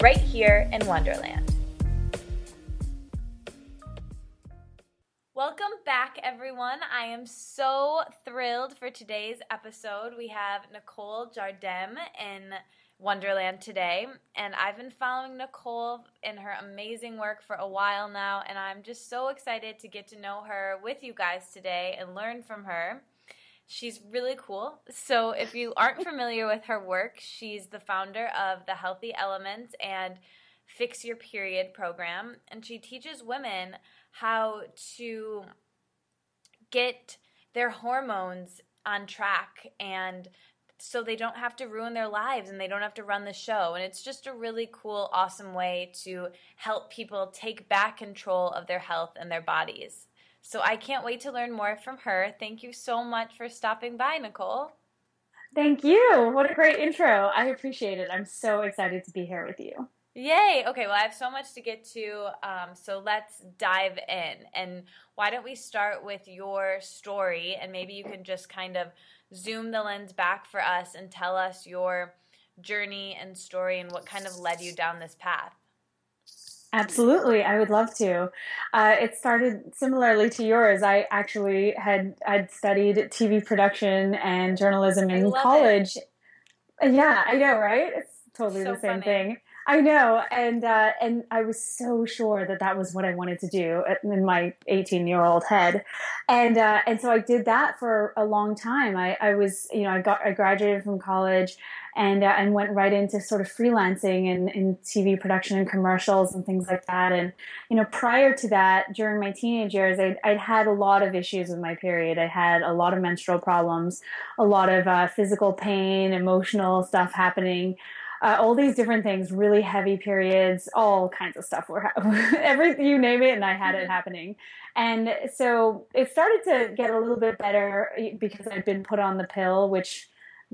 Right here in Wonderland. Welcome back, everyone. I am so thrilled for today's episode. We have Nicole Jardim in Wonderland today, and I've been following Nicole and her amazing work for a while now, and I'm just so excited to get to know her with you guys today and learn from her. She's really cool. So if you aren't familiar with her work, she's the founder of the Healthy Elements and Fix Your Period program. And she teaches women how to get their hormones on track and so they don't have to ruin their lives and they don't have to run the show. And it's just a really cool, awesome way to help people take back control of their health and their bodies. So I can't wait to learn more from her. Thank you so much for stopping by, Nicole. Thank you. What a great intro. I appreciate it. I'm so excited to be here with you. Yay. Okay, well, I have so much to get to, so let's dive in. And why don't we start with your story, and maybe you can just kind of zoom the lens back for us and tell us your journey and story and what kind of led you down this path. Absolutely. I would love to. It started similarly to yours. I actually had studied TV production and journalism in college. It. Yeah, I know, right? It's totally so the same funny. Thing. I know. And I was so sure that was what I wanted to do in my 18-year-old head. And so I did that for a long time. I graduated from college and went right into sort of freelancing and TV production and commercials and things like that. And, you know, prior to that, during my teenage years, I'd had a lot of issues with my period. I had a lot of menstrual problems, a lot of physical pain, emotional stuff happening. All these different things, really heavy periods, all kinds of stuff were you name it, and I had it happening. And so it started to get a little bit better because I'd been put on the pill, which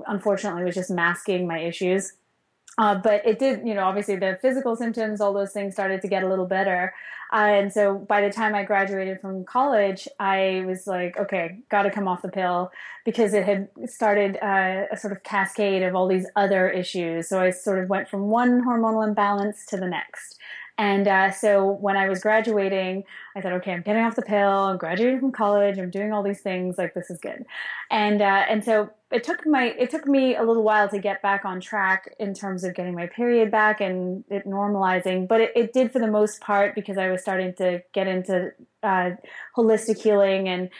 unfortunately was just masking my issues. But it did, you know, obviously the physical symptoms, all those things started to get a little better. And so by the time I graduated from college, I was like, okay, got to come off the pill, because it had started a sort of cascade of all these other issues. So I sort of went from one hormonal imbalance to the next. And so when I was graduating, I thought, okay, I'm getting off the pill, I'm graduating from college, I'm doing all these things, like, this is good. And so it took me a little while to get back on track in terms of getting my period back and it normalizing, but it did for the most part, because I was starting to get into holistic healing and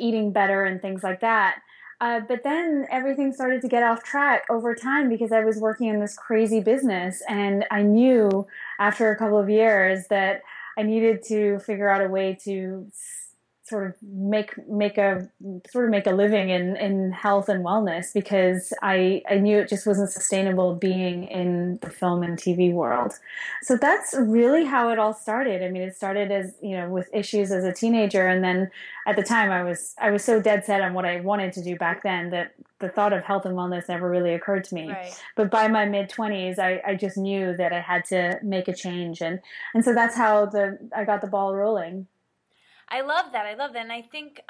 eating better and things like that. But then everything started to get off track over time, because I was working in this crazy business, and I knew after a couple of years that I needed to figure out a way to sort of make a living in health and wellness, because I knew it just wasn't sustainable being in the film and TV world. So that's really how it all started. I mean, it started as, you know, with issues as a teenager. And then at the time I was so dead set on what I wanted to do back then that the thought of health and wellness never really occurred to me. Right. But by my mid-20s, I just knew that I had to make a change. And so that's how I got the ball rolling. I love that. And I think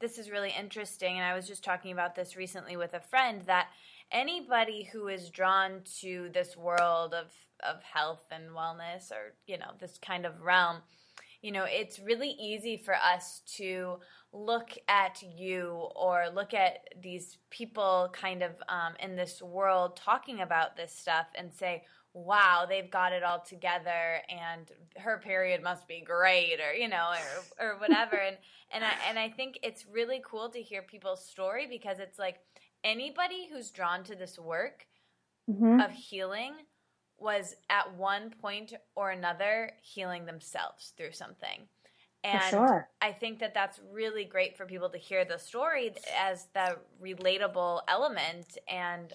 this is really interesting. And I was just talking about this recently with a friend, that anybody who is drawn to this world of health and wellness, or, you know, this kind of realm, you know, it's really easy for us to look at you or look at these people kind of in this world talking about this stuff and say, wow, they've got it all together, and her period must be great, or, you know, or whatever. And I think it's really cool to hear people's story, because it's like anybody who's drawn to this work of healing was at one point or another healing themselves through something. And for sure. I think that that's really great for people to hear the story as the relatable element, and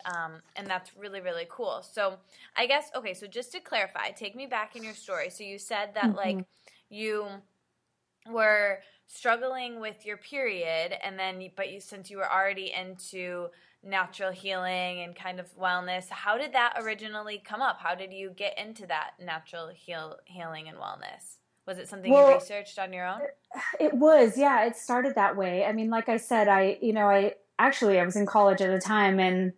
that's really, really cool. So I guess, okay, so just to clarify, take me back in your story. So you said that, like, you were struggling with your period, and then, but you, since you were already into natural healing and kind of wellness, how did that originally come up? How did you get into that natural healing and wellness? Was it something you researched on your own? It was, yeah. It started that way. I mean, like I said, I was in college at the time, and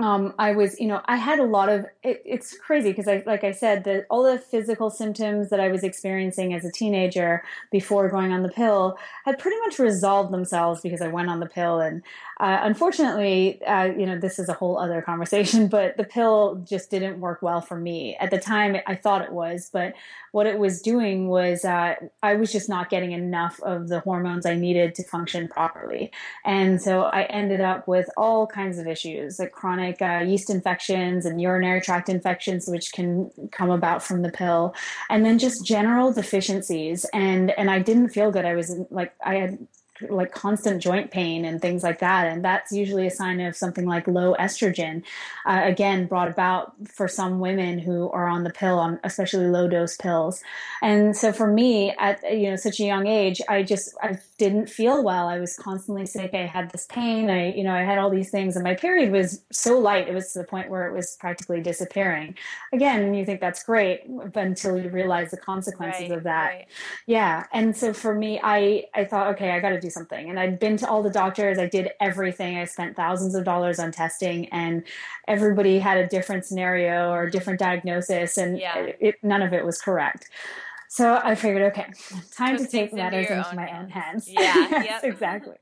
I was, I had a lot of, it's crazy because all the physical symptoms that I was experiencing as a teenager before going on the pill had pretty much resolved themselves because I went on the pill. And unfortunately, this is a whole other conversation, but the pill just didn't work well for me. At the time, I thought it was, but what it was doing was I was just not getting enough of the hormones I needed to function properly. And so I ended up with all kinds of issues, like chronic yeast infections and urinary tract infections, which can come about from the pill, and then just general deficiencies. And I didn't feel good. I had constant joint pain and things like that. And that's usually a sign of something like low estrogen, again, brought about for some women who are on the pill, on especially low dose pills. And so for me at, such a young age, I didn't feel well. I was constantly sick. I had this pain. I had all these things, and my period was so light. It was to the point where it was practically disappearing. Again, you think that's great, but until you realize the consequences of that. Right. Yeah. And so for me, I thought, okay, I got to do something. And I'd been to all the doctors. I did everything. I spent thousands of dollars on testing, and everybody had a different scenario or a different diagnosis, and none of it was correct. So I figured, okay, time to take matters into my own hands. Yeah, yes, exactly.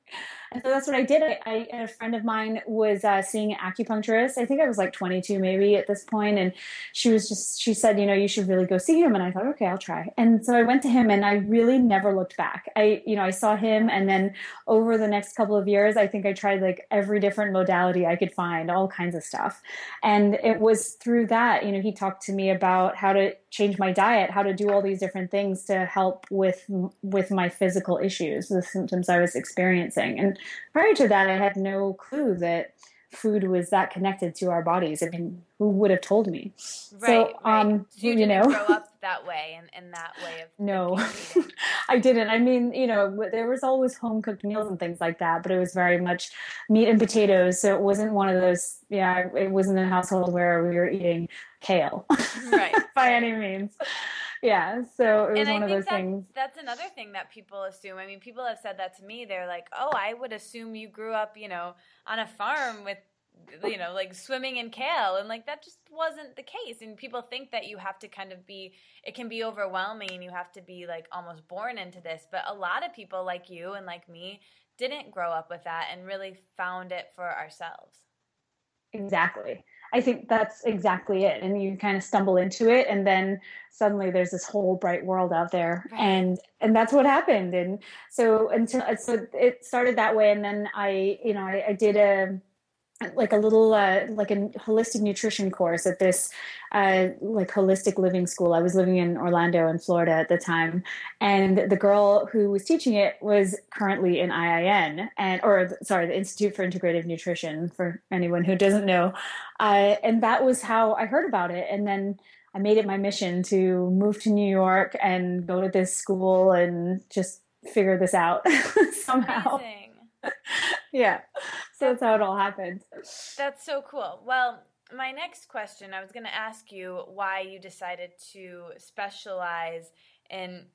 And so that's what I did. A friend of mine was seeing an acupuncturist. I think I was like 22 maybe at this point. And she said, you should really go see him. And I thought, okay, I'll try. And so I went to him, and I really never looked back. I saw him. And then over the next couple of years, I think I tried like every different modality I could find, all kinds of stuff. And it was through that, he talked to me about how to change my diet, how to do all these different things to help with my physical issues, the symptoms I was experiencing. And prior to that, I had no clue that food was that connected to our bodies. I mean, who would have told me? Right. So you didn't grow up that way and that way of eating. I didn't. I mean, there was always home cooked meals and things like that, but it was very much meat and potatoes. So it wasn't one of those. Yeah, it wasn't a household where we were eating kale, right? By any means. Yeah, so it was one of those things. That's another thing that people assume. I mean, people have said that to me. They're like, oh, I would assume you grew up, on a farm with, like swimming in kale. And like, that just wasn't the case. And people think that you have to kind of it can be overwhelming, and you have to be like almost born into this. But a lot of people like you and like me didn't grow up with that and really found it for ourselves. Exactly. I think that's exactly it. And you kind of stumble into it, and then suddenly there's this whole bright world out there. Right. And that's what happened. And so it started that way. And then I did a holistic nutrition course at this, holistic living school. I was living in Orlando in Florida at the time. And the girl who was teaching it was currently in IIN the Institute for Integrative Nutrition, for anyone who doesn't know. And that was how I heard about it. And then I made it my mission to move to New York and go to this school and just figure this out somehow. Amazing. Yeah. So that's how it all happened. That's so cool. Well, my next question, I was going to ask you why you decided to specialize in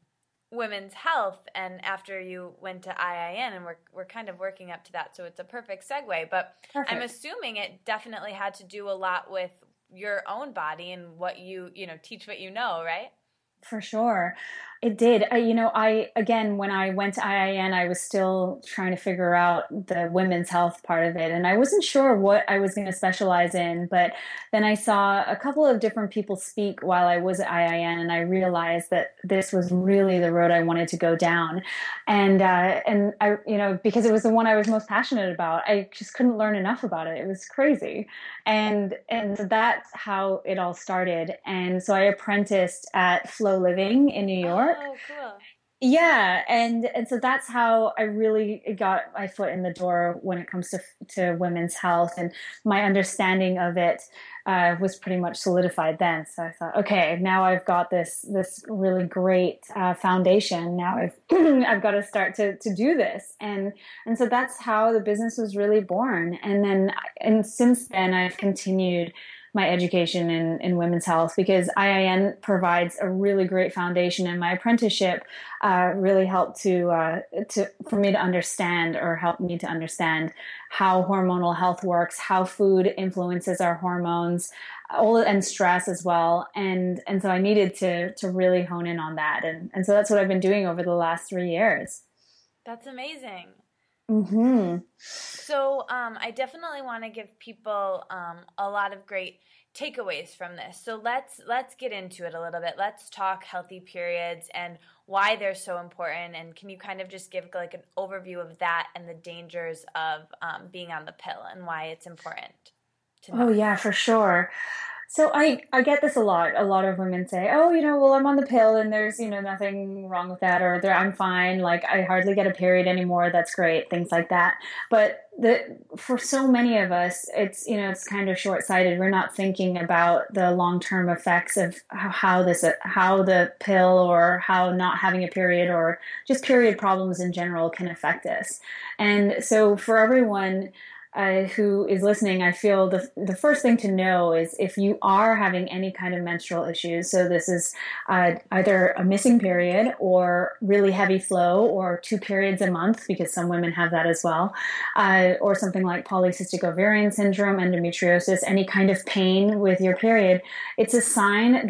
women's health, and after you went to IIN, and we're kind of working up to that, so it's a perfect segue, but perfect. I'm assuming it definitely had to do a lot with your own body and what you, teach what you know, right? For sure. It did. When I went to IIN, I was still trying to figure out the women's health part of it. And I wasn't sure what I was going to specialize in. But then I saw a couple of different people speak while I was at IIN, and I realized that this was really the road I wanted to go down. And I, because it was the one I was most passionate about, I just couldn't learn enough about it. It was crazy. And that's how it all started. And so I apprenticed at Flow Living in New York. Oh, cool. Yeah. And so that's how I really got my foot in the door when it comes to women's health, and my understanding of it was pretty much solidified then. So I thought, okay, now I've got this really great foundation. Now I've got to start to do this. And so that's how the business was really born. And since then I've continued my education in women's health, because IIN provides a really great foundation, and my apprenticeship really helped help me to understand how hormonal health works, how food influences our hormones, and stress as well. And so I needed to really hone in on that. And so that's what I've been doing over the last 3 years. That's amazing. Mm-hmm. So I definitely want to give people a lot of great takeaways from this. So let's get into it a little bit. Let's talk healthy periods and why they're so important. And can you kind of just give like an overview of that and the dangers of being on the pill and why it's important to know? Oh, yeah, for sure. So I get this a lot. A lot of women say, oh, well, I'm on the pill and there's, nothing wrong with that, or I'm fine. Like, I hardly get a period anymore. That's great. Things like that. But for so many of us, it's, it's kind of short-sighted. We're not thinking about the long-term effects of how the pill or how not having a period or just period problems in general can affect us. And so for everyone who is listening, I feel the first thing to know is if you are having any kind of menstrual issues, so this is either a missing period or really heavy flow or 2 periods a month, because some women have that as well, or something like polycystic ovarian syndrome, endometriosis, any kind of pain with your period, it's a sign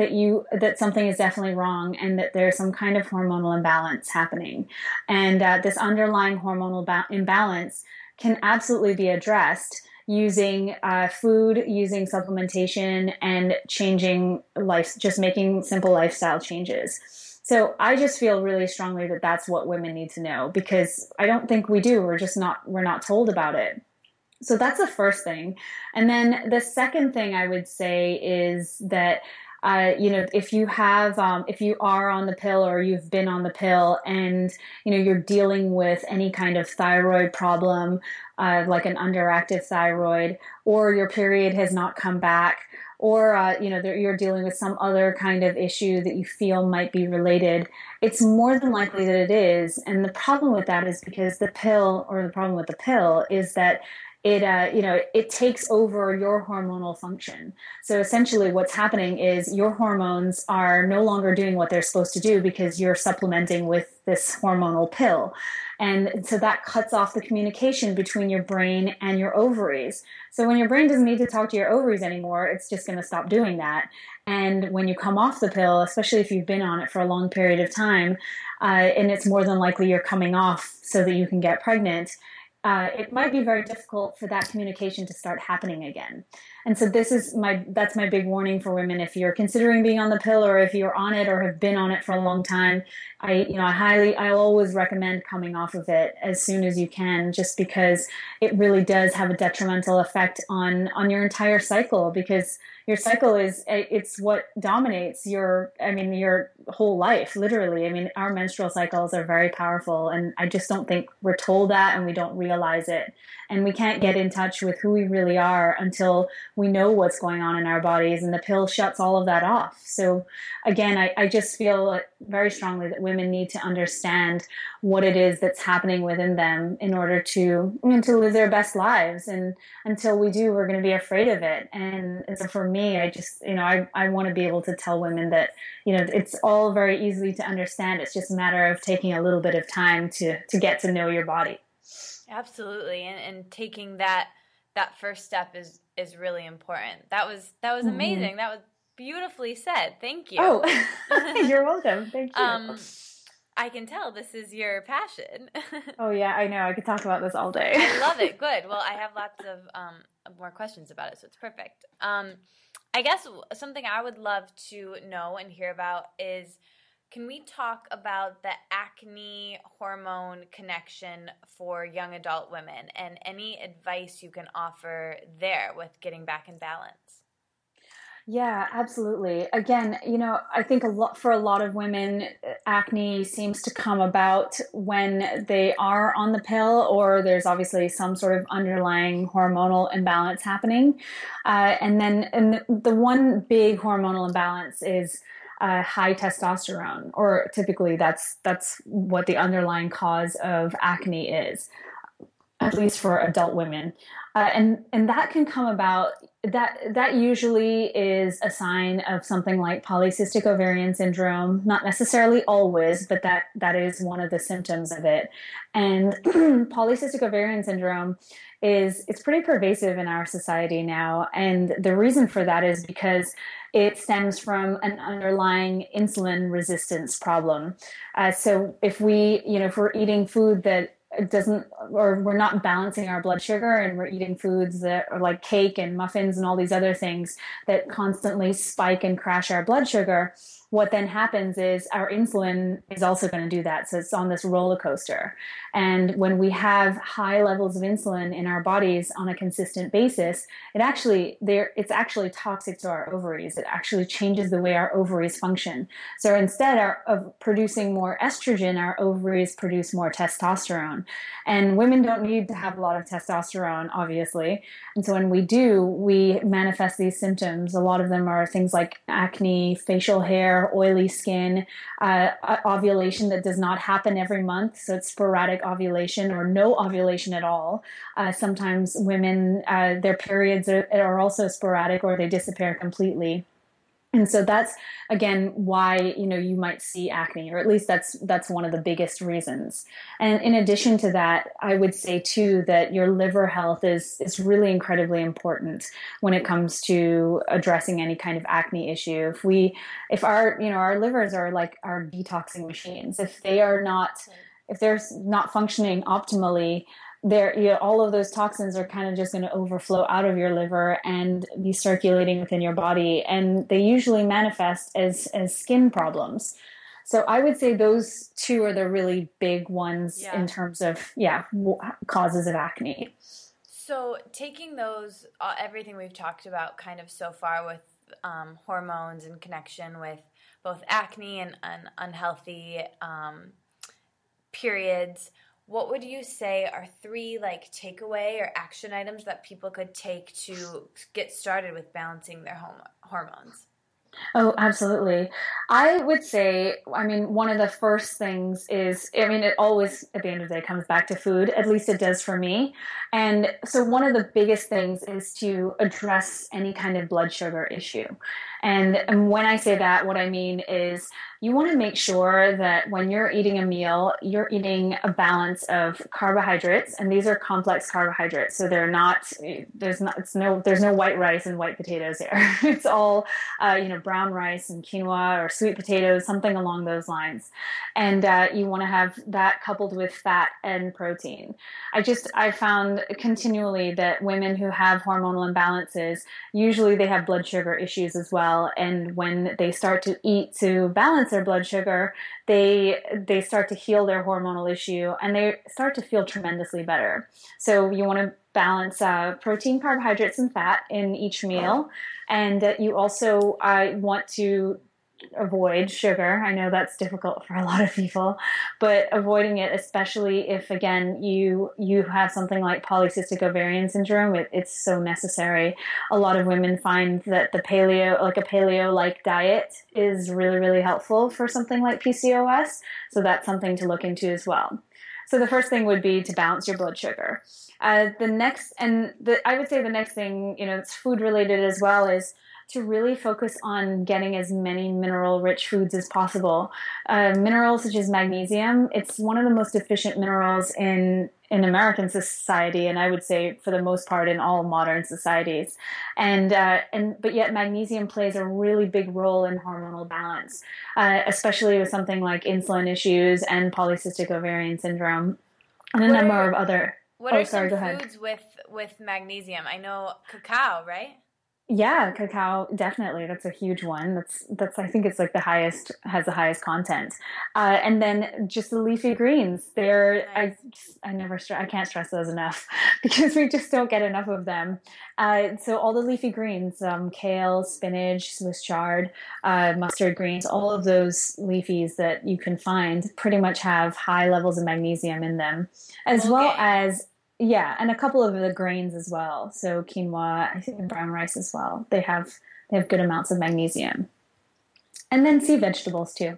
that something is definitely wrong and that there's some kind of hormonal imbalance happening. And this underlying hormonal imbalance can absolutely be addressed using food, using supplementation, and changing life, just making simple lifestyle changes. So I just feel really strongly that that's what women need to know, because I don't think we do. We're not told about it. So that's the first thing. And then the second thing I would say is that if you have, if you are on the pill or you've been on the pill and, you're dealing with any kind of thyroid problem, like an underactive thyroid, or your period has not come back, or, you're dealing with some other kind of issue that you feel might be related, it's more than likely that it is. And the problem with that is because the problem with the pill is that it takes over your hormonal function. So essentially what's happening is your hormones are no longer doing what they're supposed to do because you're supplementing with this hormonal pill. And so that cuts off the communication between your brain and your ovaries. So when your brain doesn't need to talk to your ovaries anymore, it's just going to stop doing that. And when you come off the pill, especially if you've been on it for a long period of time, and it's more than likely you're coming off so that you can get pregnant, it might be very difficult for that communication to start happening again. And so that's my big warning for women. If you're considering being on the pill, or if you're on it or have been on it for a long time, I'll always recommend coming off of it as soon as you can, just because it really does have a detrimental effect on your entire cycle, because your cycle it's what dominates your whole life, literally. Our menstrual cycles are very powerful, and I just don't think we're told that, and we don't realize it. And we can't get in touch with who we really are until we know what's going on in our bodies, and the pill shuts all of that off. So again, I just feel very strongly that women need to understand what it is that's happening within them in order to live their best lives. And until we do, we're going to be afraid of it. And so for me, I just, I want to be able to tell women that, it's all very easy to understand. It's just a matter of taking a little bit of time to get to know your body. Absolutely. And taking that first step is really important. That was amazing. Mm-hmm. That was beautifully said. Thank you. Oh, you're welcome. Thank you. I can tell this is your passion. Oh yeah, I know. I could talk about this all day. I love it. Good. Well, I have lots of more questions about it, so it's perfect. I guess something I would love to know and hear about is, can we talk about the acne hormone connection for young adult women and any advice you can offer there with getting back in balance? Yeah, absolutely. Again, you know, I think for a lot of women, acne seems to come about when they are on the pill, or there's obviously some sort of underlying hormonal imbalance happening. And the one big hormonal imbalance is high testosterone, or typically that's what the underlying cause of acne is, at least for adult women. And that can come about, that usually is a sign of something like polycystic ovarian syndrome, not necessarily always, but that is one of the symptoms of it. And polycystic ovarian syndrome it's pretty pervasive in our society now. And the reason for that is because it stems from an underlying insulin resistance problem. So if we're eating food that doesn't, or we're not balancing our blood sugar, and we're eating foods that are like cake and muffins and all these other things that constantly spike and crash our blood sugar, what then happens is our insulin is also going to do that. So it's on this roller coaster. And when we have high levels of insulin in our bodies on a consistent basis, it's actually toxic to our ovaries. It actually changes the way our ovaries function. So instead of producing more estrogen, our ovaries produce more testosterone. And women don't need to have a lot of testosterone, obviously. And so when we do, we manifest these symptoms. A lot of them are things like acne, facial hair, oily skin, ovulation that does not happen every month. So it's sporadic ovulation or no ovulation at all. Sometimes women, their periods are also sporadic, or they disappear completely. And so that's, again, why, you know, you might see acne, or at least that's one of the biggest reasons. And in addition to that, I would say too that your liver health is really incredibly important when it comes to addressing any kind of acne issue. If our, you know, our livers are like our detoxing machines. If they're not functioning optimally, all of those toxins are kind of just going to overflow out of your liver and be circulating within your body. And they usually manifest as skin problems. So I would say those two are the really big ones in terms of, causes of acne. So taking those, everything we've talked about kind of so far with hormones in connection with both acne and unhealthy periods, what would you say are three takeaway or action items that people could take to get started with balancing their hormones? Oh, absolutely. I would say, one of the first things is, it always at the end of the day comes back to food, at least it does for me. And so one of the biggest things is to address any kind of blood sugar issue. And when I say that, what I mean is you want to make sure that when you're eating a meal, you're eating a balance of carbohydrates, and these are complex carbohydrates. So there's no white rice and white potatoes here. It's all, brown rice and quinoa or sweet potatoes, something along those lines. And you want to have that coupled with fat and protein. I found continually that women who have hormonal imbalances, usually they have blood sugar issues as well. And when they start to eat to balance their blood sugar, they start to heal their hormonal issue, and they start to feel tremendously better. So you want to balance protein, carbohydrates, and fat in each meal. And you also want to avoid sugar. I know that's difficult for a lot of people, but avoiding it, especially if, again, you have something like polycystic ovarian syndrome, it's so necessary. A lot of women find that a paleo-like diet is really, really helpful for something like PCOS. So that's something to look into as well. So the first thing would be to balance your blood sugar. I would say the next thing, it's food related as well, is to really focus on getting as many mineral-rich foods as possible. Minerals such as magnesium, it's one of the most efficient minerals in American society, and I would say for the most part in all modern societies. But yet magnesium plays a really big role in hormonal balance, especially with something like insulin issues and polycystic ovarian syndrome, and a number of other. What are some foods with magnesium? I know cacao, right? Yeah, cacao, definitely. That's a huge one. That's I think it's like the highest, has the highest content. And then just the leafy greens. They're, I can't stress those enough because we just don't get enough of them. So all the leafy greens, kale, spinach, Swiss chard, mustard greens, all of those leafies that you can find pretty much have high levels of magnesium in them, as well as, yeah, and a couple of the grains as well. So quinoa, I think brown rice as well. They have good amounts of magnesium. And then sea vegetables too.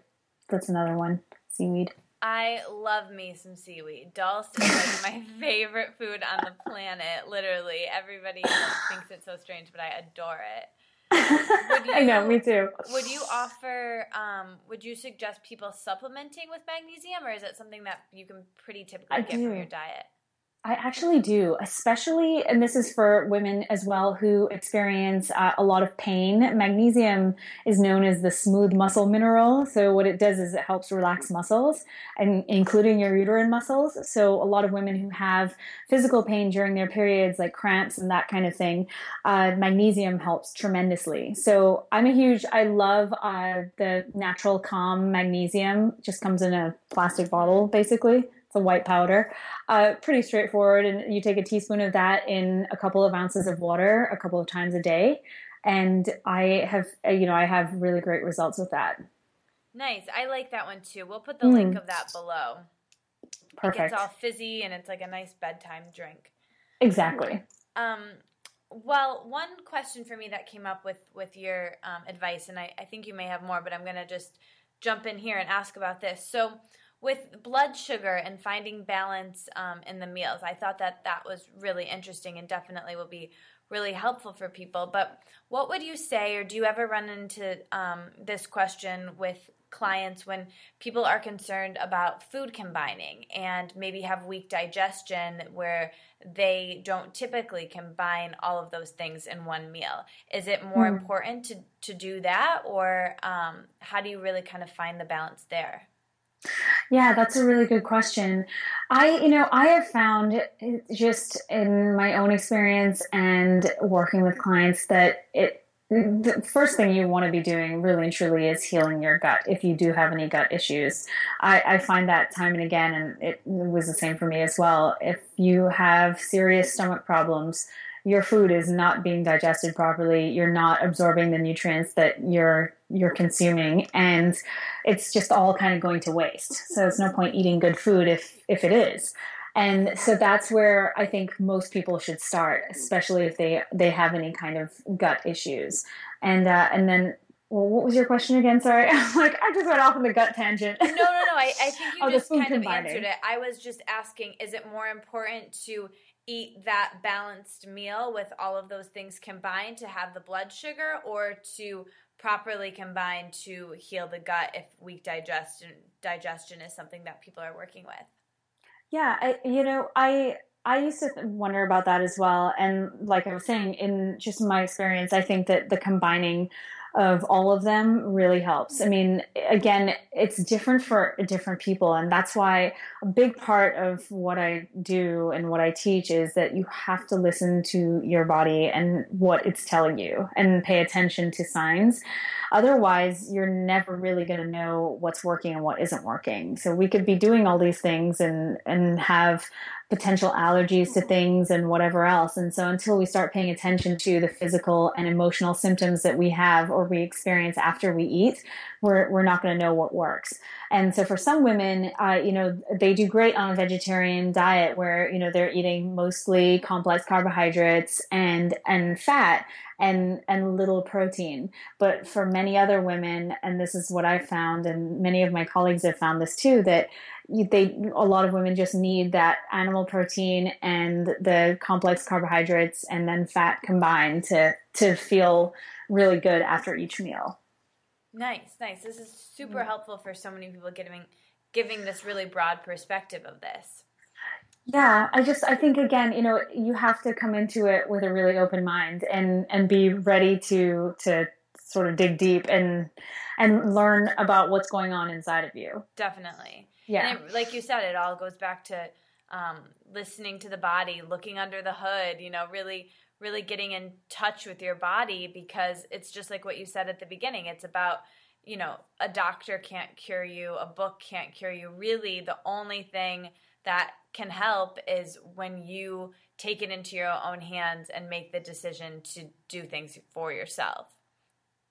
That's another one. Seaweed. I love me some seaweed. Dal seaweed is my favorite food on the planet, literally. Everybody thinks it's so strange, but I adore it. I know, me too. Would you offer, would you suggest people supplementing with magnesium, or is it something that you can pretty typically get from your diet? I actually do, especially, and this is for women as well who experience a lot of pain. Magnesium is known as the smooth muscle mineral. So what it does is it helps relax muscles, and including your uterine muscles. So a lot of women who have physical pain during their periods, like cramps and that kind of thing, magnesium helps tremendously. So I love the natural calm magnesium. It just comes in a plastic bottle, basically. It's a white powder, pretty straightforward. And you take a teaspoon of that in a couple of ounces of water a couple of times a day. And I have really great results with that. Nice. I like that one too. We'll put the link of that below. Perfect. It's all fizzy and it's like a nice bedtime drink. Exactly. Well, one question for me that came up with your advice, and I think you may have more, but I'm going to just jump in here and ask about this. So, with blood sugar and finding balance in the meals, I thought that was really interesting and definitely will be really helpful for people. But what would you say, or do you ever run into this question with clients when people are concerned about food combining and maybe have weak digestion where they don't typically combine all of those things in one meal? Is it more important to do that, or how do you really kind of find the balance there? Yeah, that's a really good question. I have found just in my own experience and working with clients that the first thing you want to be doing really and truly is healing your gut if you do have any gut issues. I find that time and again, and it was the same for me as well. If you have serious stomach problems, your food is not being digested properly. You're not absorbing the nutrients that you're consuming, and it's just all kind of going to waste. So it's no point eating good food if it is. And so that's where I think most people should start, especially if they have any kind of gut issues. And then, well, what was your question again? Sorry. I'm like, I just went off on the gut tangent. No. I think you just kind of answered it. I was just asking, is it more important to eat that balanced meal with all of those things combined to have the blood sugar, or to properly combine to heal the gut if weak digestion is something that people are working with? Yeah, I used to wonder about that as well. And like I was saying, in just my experience, I think that the combining of all of them really helps. I mean, again, it's different for different people. And that's why a big part of what I do and what I teach is that you have to listen to your body and what it's telling you and pay attention to signs. Otherwise, you're never really going to know what's working and what isn't working. So we could be doing all these things and have potential allergies to things and whatever else. And so until we start paying attention to the physical and emotional symptoms that we have or we experience after we eat, we're not going to know what works. And so for some women, they do great on a vegetarian diet where, they're eating mostly complex carbohydrates and fat and little protein. But for many other women, and this is what I've found, and many of my colleagues have found this too, that a lot of women just need that animal protein and the complex carbohydrates and then fat combined to feel really good after each meal. Nice. This is super helpful for so many people giving this really broad perspective of this. Yeah, I think again, you have to come into it with a really open mind and be ready to sort of dig deep and learn about what's going on inside of you. Definitely. Yeah. And like you said, it all goes back to listening to the body, looking under the hood, really really getting in touch with your body, because it's just like what you said at the beginning. It's about, you know, a doctor can't cure you, a book can't cure you. Really, the only thing that can help is when you take it into your own hands and make the decision to do things for yourself.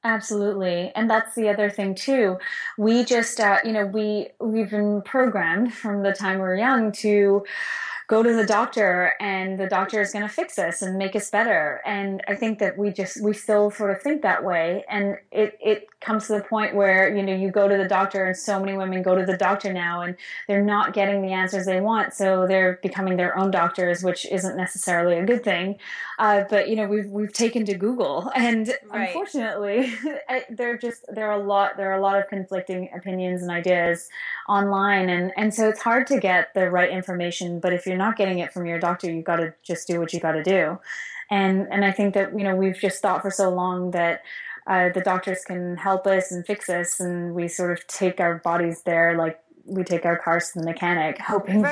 Absolutely. And that's the other thing too. We just, we've been programmed from the time we're young to go to the doctor, and the doctor is going to fix us and make us better. And I think that we still sort of think that way. And it comes to the point where, you know, you go to the doctor, and so many women go to the doctor now and they're not getting the answers they want. So they're becoming their own doctors, which isn't necessarily a good thing. But you know, we've taken to Google, and right. Unfortunately there are a lot of conflicting opinions and ideas online. And so it's hard to get the right information, but if you're not getting it from your doctor, you've got to just do what you got to do. And I think that, you know, we've just thought for so long that the doctors can help us and fix us, and we sort of take our bodies there like we take our cars to the mechanic, hoping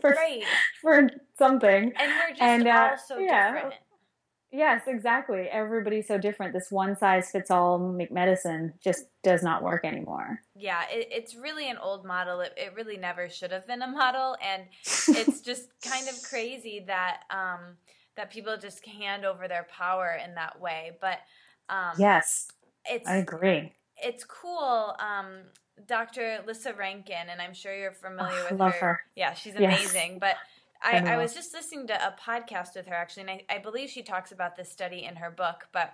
for something. And we're just all so different. Yes, exactly. Everybody's so different. This one size fits all medicine just does not work anymore. Yeah, it's really an old model. It really never should have been a model, and it's just kind of crazy that that people just hand over their power in that way. But yes, I agree. It's cool. Dr. Lissa Rankin, and I'm sure you're familiar with her. Yeah, she's amazing. Yes. But I was just listening to a podcast with her, actually, and I believe she talks about this study in her book, but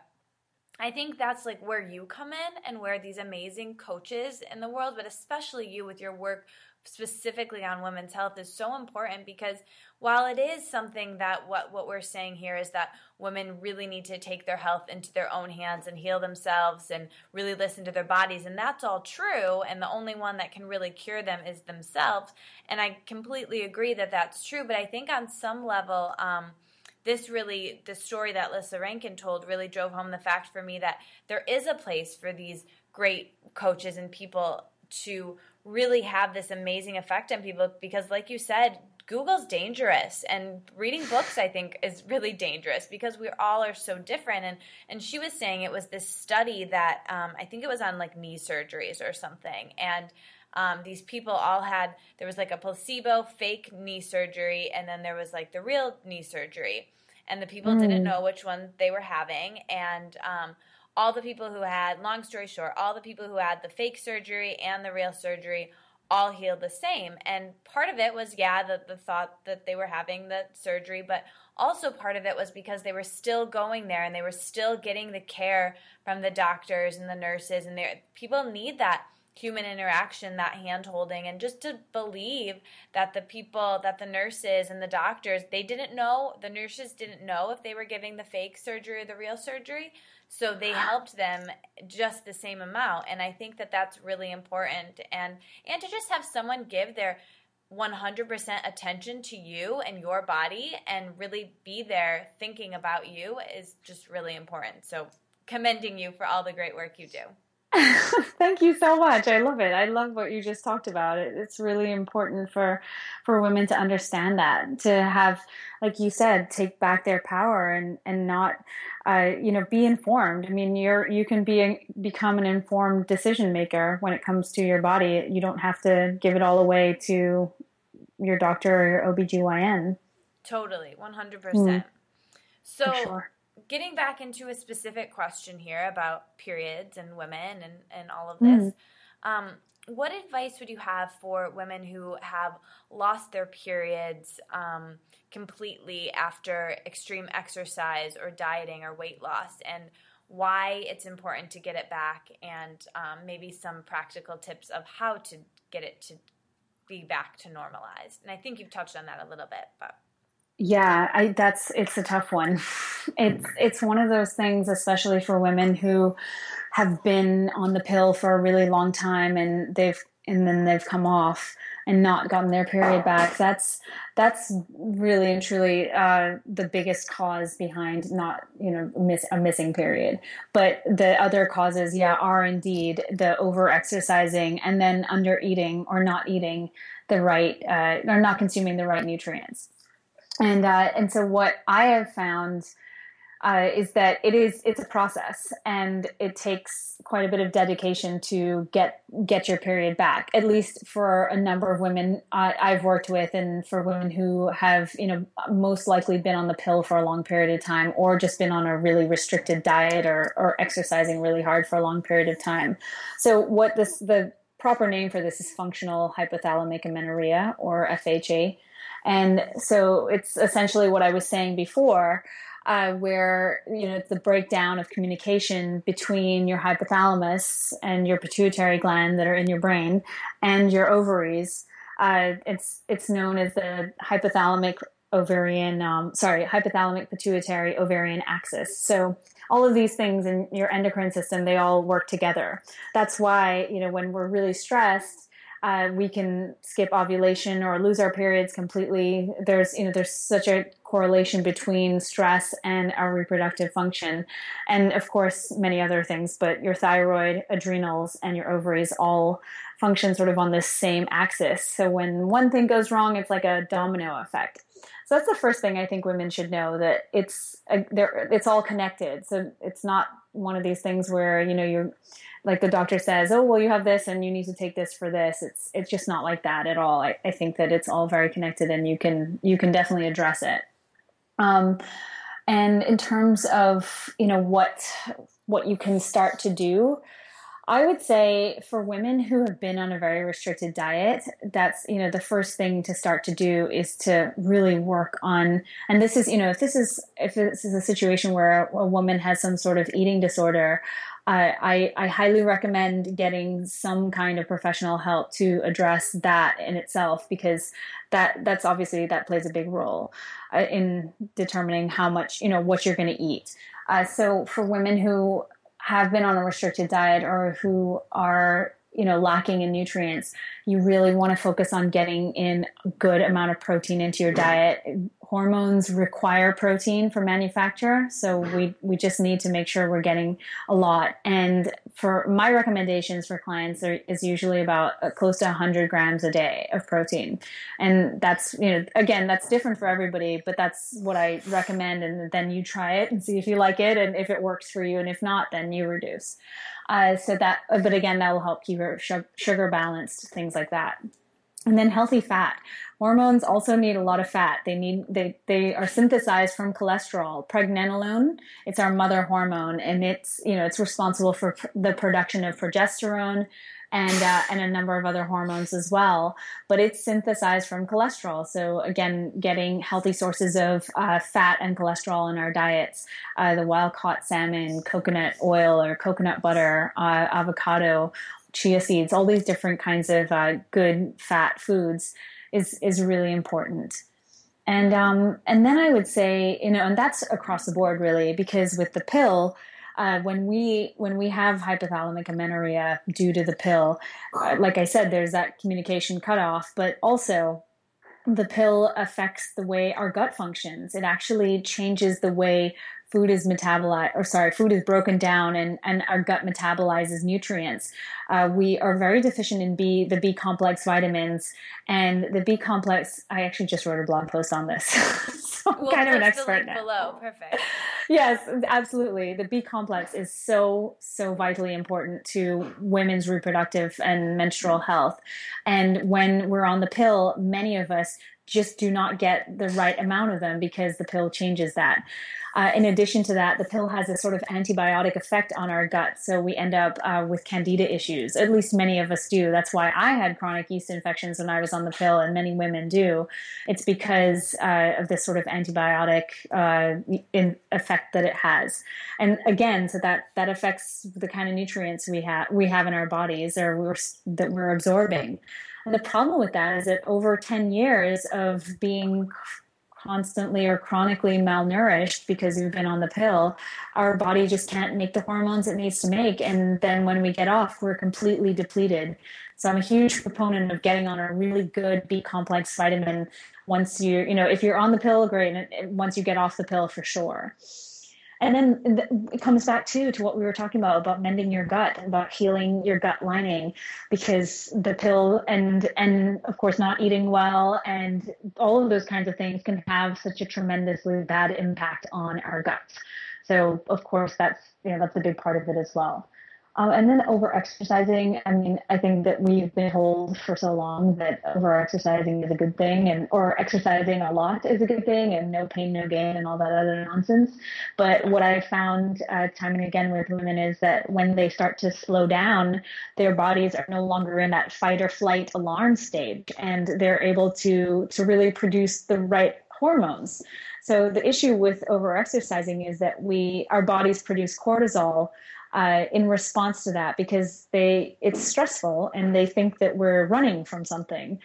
I think that's like where you come in and where these amazing coaches in the world, but especially you with your work specifically on women's health, is so important, because while it is something that what we're saying here is that women really need to take their health into their own hands and heal themselves and really listen to their bodies, and that's all true, and the only one that can really cure them is themselves, and I completely agree that that's true, but I think on some level, the story that Lissa Rankin told really drove home the fact for me that there is a place for these great coaches and people to really have this amazing effect on people, because like you said, Google's dangerous, and reading books, I think, is really dangerous, because we all are so different. And she was saying it was this study that I think it was on like knee surgeries or something, and these people all had, there was like a placebo fake knee surgery, and then there was like the real knee surgery, and the people didn't know which one they were having, and all the people who had, long story short, all the people who had the fake surgery and the real surgery all healed the same. And part of it was, the thought that they were having the surgery, but also part of it was because they were still going there and they were still getting the care from the doctors and the nurses. And people need that human interaction, that hand-holding, and just to believe that the nurses and the doctors, the nurses didn't know if they were giving the fake surgery or the real surgery, so they helped them just the same amount. And I think that that's really important, and to just have someone give their 100% attention to you and your body and really be there thinking about you is just really important. So commending you for all the great work you do. Thank you so much. I love it. I love what you just talked about. It's really important for women to understand that, to have, like you said, take back their power and not, be informed. I mean, you can become an informed decision maker when it comes to your body. You don't have to give it all away to your doctor or your OBGYN. Totally. 100%. So for sure. Getting back into a specific question here about periods and women and all of this, what advice would you have for women who have lost their periods completely after extreme exercise or dieting or weight loss, and why it's important to get it back, and maybe some practical tips of how to get it to be back to normalized? And I think you've touched on that a little bit, but... Yeah, it's a tough one. It's one of those things, especially for women who have been on the pill for a really long time and then they've come off and not gotten their period back. That's really and truly the biggest cause behind a missing period. But the other causes, are indeed the over-exercising and then under-eating or not eating the right or not consuming the right nutrients. And so what I have found is that it's a process, and it takes quite a bit of dedication to get your period back. At least for a number of women I've worked with, and for women who have, most likely been on the pill for a long period of time, or just been on a really restricted diet, or exercising really hard for a long period of time. So what the proper name for this is functional hypothalamic amenorrhea, or FHA. And so it's essentially what I was saying before, where, it's the breakdown of communication between your hypothalamus and your pituitary gland that are in your brain and your ovaries. It's known as the hypothalamic pituitary ovarian axis. So all of these things in your endocrine system, they all work together. That's why, when we're really stressed, we can skip ovulation or lose our periods completely. There's such a correlation between stress and our reproductive function, and of course many other things. But your thyroid, adrenals, and your ovaries all function sort of on this same axis. So when one thing goes wrong, it's like a domino effect. So that's the first thing I think women should know, that it's all connected. So it's not one of these things where you're like the doctor says, oh, well, you have this and you need to take this for this. It's just not like that at all. I think that it's all very connected, and you can definitely address it. And in terms of, what you can start to do, I would say for women who have been on a very restricted diet, that's, the first thing to start to do is to really work on, and this is, if this is a situation where a woman has some sort of eating disorder, I highly recommend getting some kind of professional help to address that in itself, because that's obviously, that plays a big role in determining how much, what you're going to eat. So for women who have been on a restricted diet, or who are, lacking in nutrients, you really want to focus on getting in a good amount of protein into your diet. Hormones require protein for manufacture, so we just need to make sure we're getting a lot. And for my recommendations for clients is usually about close to 100 grams a day of protein. And that's, again, that's different for everybody, but that's what I recommend. And then you try it and see if you like it, and if it works for you. And if not, then you reduce. But again, that will help keep your sugar balanced, things like that. And then healthy fat. Hormones also need a lot of fat. They are synthesized from cholesterol. Pregnenolone, it's our mother hormone, and it's responsible for the production of progesterone and a number of other hormones as well. But it's synthesized from cholesterol. So again, getting healthy sources of fat and cholesterol in our diets, the wild-caught salmon, coconut oil or coconut butter, avocado, chia seeds, all these different kinds of good fat foods is really important. And then I would say, and that's across the board really, because with the pill, when we have hypothalamic amenorrhea due to the pill, like I said, there's that communication cutoff, but also the pill affects the way our gut functions. It actually changes the way food is broken down, and our gut metabolizes nutrients. We are very deficient in the B complex vitamins, and the B complex. I actually just wrote a blog post on this. So I'm kind of an expert now. Below, perfect. Yes, absolutely. The B complex is so vitally important to women's reproductive and menstrual health. And when we're on the pill, many of us just do not get the right amount of them, because the pill changes that. In addition to that, the pill has a sort of antibiotic effect on our gut. So we end up with candida issues. At least many of us do. That's why I had chronic yeast infections when I was on the pill, and many women do. It's because of this sort of antibiotic effect that it has. And again, so that affects the kind of nutrients we have in our bodies, or that we're absorbing. And the problem with that is that over 10 years of being constantly or chronically malnourished because we've been on the pill, our body just can't make the hormones it needs to make. And then when we get off, we're completely depleted. So I'm a huge proponent of getting on a really good B complex vitamin once if you're on the pill, great. And once you get off the pill, for sure. And then it comes back to what we were talking about mending your gut, about healing your gut lining, because the pill and of course not eating well and all of those kinds of things can have such a tremendously bad impact on our guts. So of course, that's, you know, that's a big part of it as well. And then over-exercising. I mean, I think that we've been told for so long that over-exercising is a good thing, and or exercising a lot is a good thing, and no pain, no gain, and all that other nonsense. But what I found time and again with women is that when they start to slow down, their bodies are no longer in that fight or flight alarm stage, and they're able to really produce the right hormones. So the issue with over-exercising is that our bodies produce cortisol in response to that, because it's stressful and they think that we're running from something.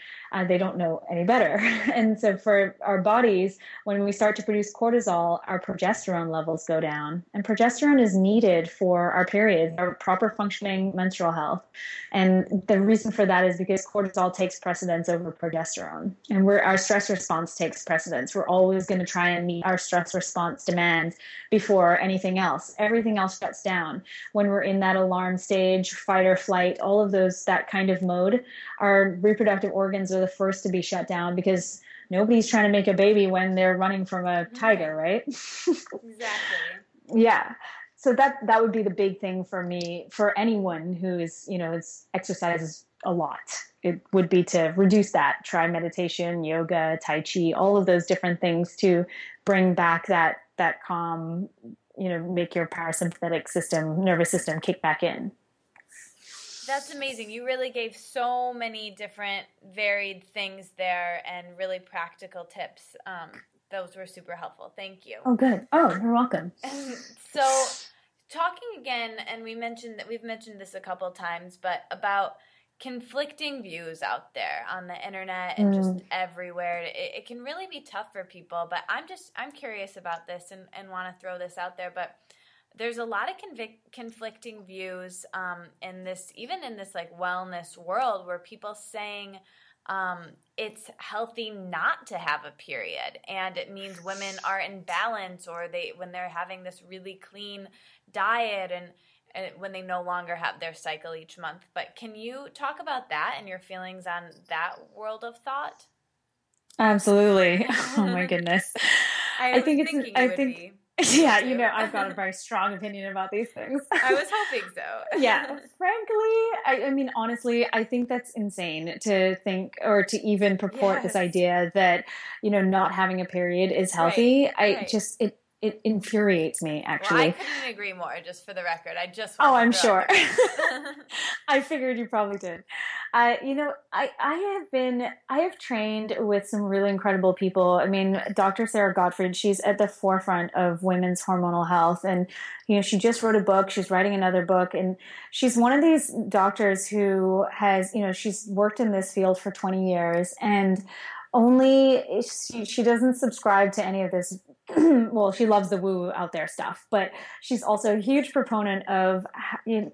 They don't know any better. And so for our bodies, when we start to produce cortisol, our progesterone levels go down, and progesterone is needed for our periods, our proper functioning menstrual health. And the reason for that is because cortisol takes precedence over progesterone, and our stress response takes precedence. We're always going to try and meet our stress response demands before anything else. Everything else shuts down. When we're in that alarm stage, fight or flight, all of those, that kind of mode, our reproductive organs are the first to be shut down, because nobody's trying to make a baby when they're running from a tiger, right? Exactly. Yeah. So that would be the big thing for me, for anyone who is, you know, exercises a lot. It would be to reduce that, try meditation, yoga, tai chi, all of those different things to bring back that calm, you know, make your parasympathetic system, nervous system, kick back in. That's amazing. You really gave so many different varied things there and really practical tips. Those were super helpful. Thank you. Oh, good. Oh, you're welcome. So talking again, and we've mentioned this a couple of times, but about conflicting views out there on the internet and just everywhere. It can really be tough for people, but I'm curious about this and want to throw this out there, but there's a lot of conflicting views in this like wellness world, where people saying it's healthy not to have a period, and it means women are in balance, or when they're having this really clean diet and when they no longer have their cycle each month. But can you talk about that and your feelings on that world of thought? Absolutely. Oh my goodness. I think, you know, I've got a very strong opinion about these things. I was hoping so. Yeah. Frankly, I mean, honestly, I think that's insane to think, or to even purport this idea that, you know, not having a period is healthy. It infuriates me, actually. Well, I couldn't agree more, just for the record. I just want to throw it. I figured you probably did. You know, I have trained with some really incredible people. I mean, Dr. Sarah Gottfried, she's at the forefront of women's hormonal health, and, you know, she just wrote a book. She's writing another book, and she's one of these doctors who has, you know, she's worked in this field for 20 years, and only she doesn't subscribe to any of this. Well, she loves the woo out there stuff, but she's also a huge proponent of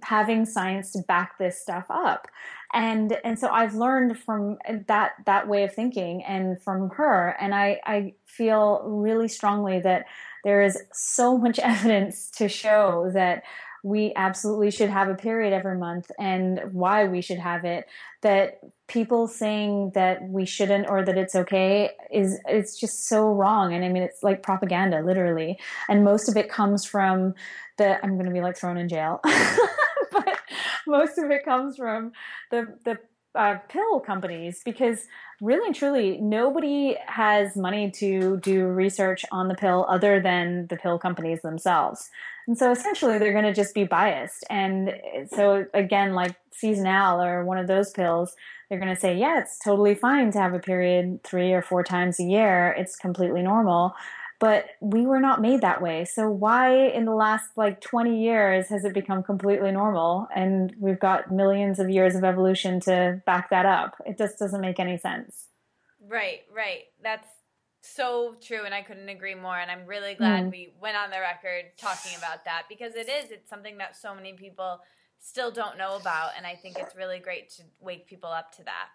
having science to back this stuff up. And so I've learned from that way of thinking and from her, and I feel really strongly that there is so much evidence to show that we absolutely should have a period every month, and why we should have it, that people saying that we shouldn't, or that it's okay, it's just so wrong. And I mean, it's like propaganda, literally. And most of it comes from I'm going to be like thrown in jail, but most of it comes from the pill companies, because really and truly nobody has money to do research on the pill other than the pill companies themselves. And so essentially they're going to just be biased. And so again, like Seasonal or one of those pills, they're going to say, yeah, it's totally fine to have a period 3 or 4 times a year. It's completely normal. But we were not made that way. So why in the last like 20 years has it become completely normal? And we've got millions of years of evolution to back that up. It just doesn't make any sense. Right. That's so true. And I couldn't agree more. And I'm really glad we went on the record talking about that, because it's something that so many people still don't know about. And I think it's really great to wake people up to that.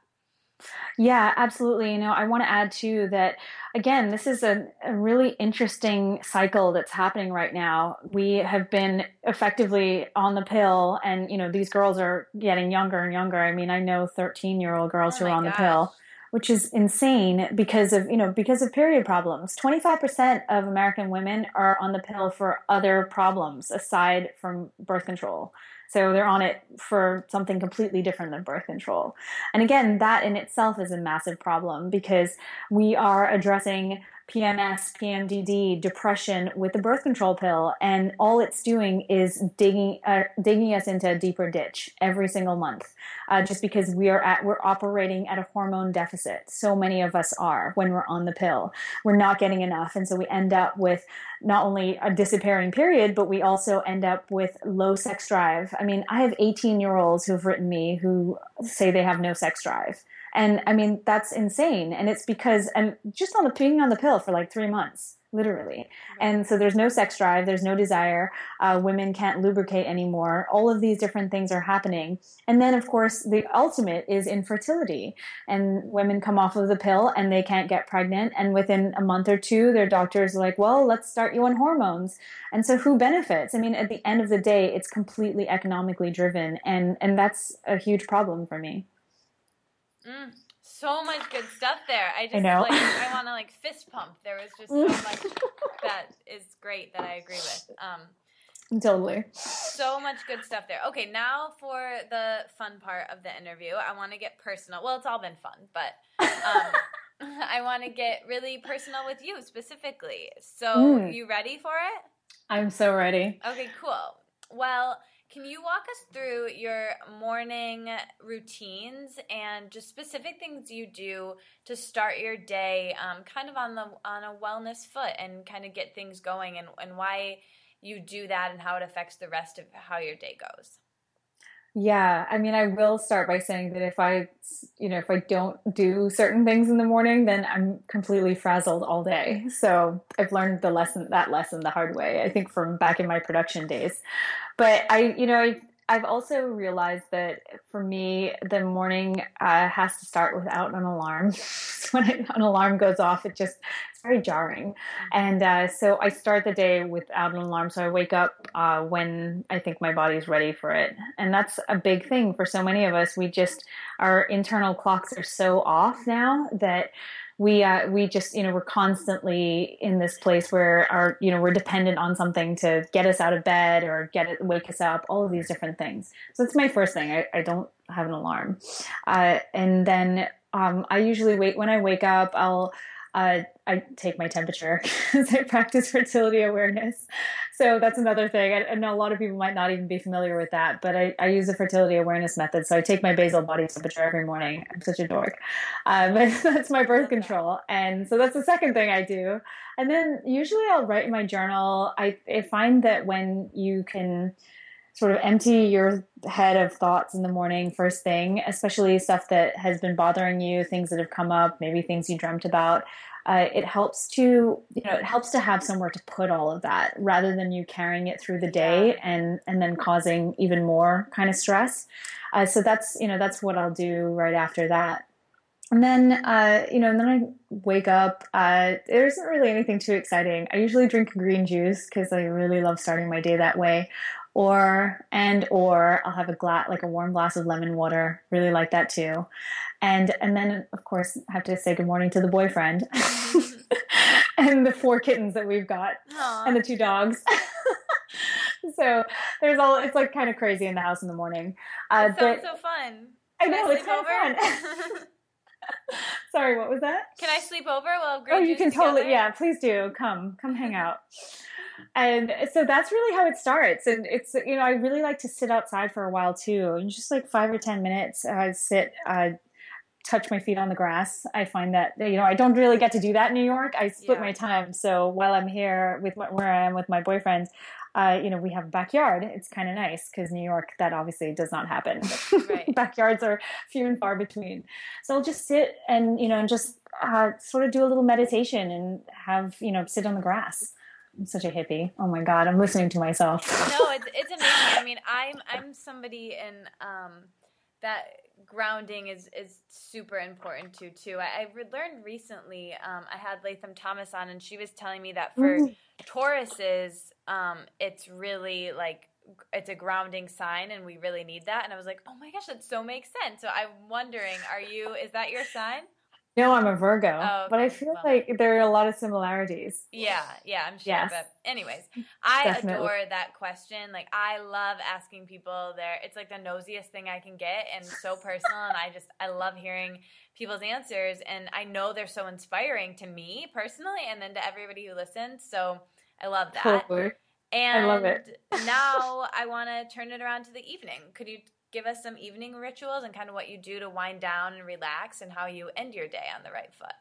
Yeah, absolutely. You know, I want to add too that, again, this is a really interesting cycle that's happening right now. We have been effectively on the pill, and, you know, these girls are getting younger and younger. I mean, I know 13-year-old girls who are on the pill. which is insane because of period problems. 25% of American women are on the pill for other problems aside from birth control. So they're on it for something completely different than birth control. And again, that in itself is a massive problem because we are addressing PMS, PMDD, depression with the birth control pill, and all it's doing is digging us into a deeper ditch every single month, just because we're operating at a hormone deficit. So many of us are when we're on the pill. We're not getting enough, and so we end up with not only a disappearing period, but we also end up with low sex drive. I mean, I have 18-year-olds who've written me who say they have no sex drive. And I mean, that's insane. And it's because I'm just being on the pill for like 3 months, literally. And so there's no sex drive. There's no desire. Women can't lubricate anymore. All of these different things are happening. And then, of course, the ultimate is infertility. And women come off of the pill and they can't get pregnant. And within a month or two, their doctors are like, well, let's start you on hormones. And so who benefits? I mean, at the end of the day, it's completely economically driven. And that's a huge problem for me. So much good stuff there. I want to fist pump. There was just so much that is great that I agree with. Totally. So much good stuff there. Okay, now for the fun part of the interview. I want to get personal. Well, it's all been fun, but I want to get really personal with you specifically. So you ready for it? I'm so ready. Okay, cool. Well, can you walk us through your morning routines and just specific things you do to start your day kind of on a wellness foot and kind of get things going and why you do that and how it affects the rest of how your day goes? Yeah. I mean, I will start by saying that if I don't do certain things in the morning, then I'm completely frazzled all day. So I've learned that lesson the hard way, I think, from back in my production days. But I've also realized that for me, the morning has to start without an alarm. When an alarm goes off, it's very jarring. And so I start the day without an alarm. So I wake up when I think my body's ready for it. And that's a big thing for so many of us. Our internal clocks are so off now that we're constantly in this place where we're dependent on something to get us out of bed or wake us up, all of these different things. So that's my first thing. I don't have an alarm. And then I usually when I wake up, I take my temperature because I practice fertility awareness. So that's another thing. I know a lot of people might not even be familiar with that, but I use a fertility awareness method. So I take my basal body temperature every morning. I'm such a dork. But that's my birth control. And so that's the second thing I do. And then usually I'll write in my journal. I find that when you can sort of empty your head of thoughts in the morning first thing, especially stuff that has been bothering you, things that have come up, maybe things you dreamt about. It helps to have somewhere to put all of that rather than you carrying it through the day and then causing even more kind of stress. So that's what I'll do right after that. And then, and then I wake up. There isn't really anything too exciting. I usually drink green juice because I really love starting my day that way. Or I'll have a warm glass of lemon water. Really like that too. And then of course I have to say good morning to the boyfriend and the 4 kittens that we've got. Aww. And the 2 dogs. So it's like kind of crazy in the house in the morning. That sounds so fun. I know. It's kind of fun. Sorry, what was that? Can I sleep over? Well, great. Oh, you can totally. Yeah, please do. Come hang out. And so that's really how it starts. And it's, I really like to sit outside for a while too. And just like 5 or 10 minutes, I sit, touch my feet on the grass. I find that, I don't really get to do that in New York. I split my time. So while I'm here where I am with my boyfriend, we have a backyard. It's kind of nice because New York, that obviously does not happen. Right. Backyards are few and far between. So I'll just sit and, just sort of do a little meditation and have, sit on the grass. I'm such a hippie. Oh my God, I'm listening to myself. No, it's amazing. I mean, I'm somebody in that grounding is super important too. I've learned recently. I had Latham Thomas on, and she was telling me that for Tauruses, it's really it's a grounding sign, and we really need that. And I was like, oh my gosh, that so makes sense. So I'm wondering, is that your sign? No, I'm a Virgo, oh, okay. But I feel like there are a lot of similarities. Yeah, I'm sure. Yes. But anyways, I adore that question. Like, I love asking people there. It's like the nosiest thing I can get, and so personal. And I love hearing people's answers, and I know they're so inspiring to me personally, and then to everybody who listens. So I love that. Totally. And I love it. Now I want to turn it around to the evening. Could you give us some evening rituals and kind of what you do to wind down and relax and how you end your day on the right foot?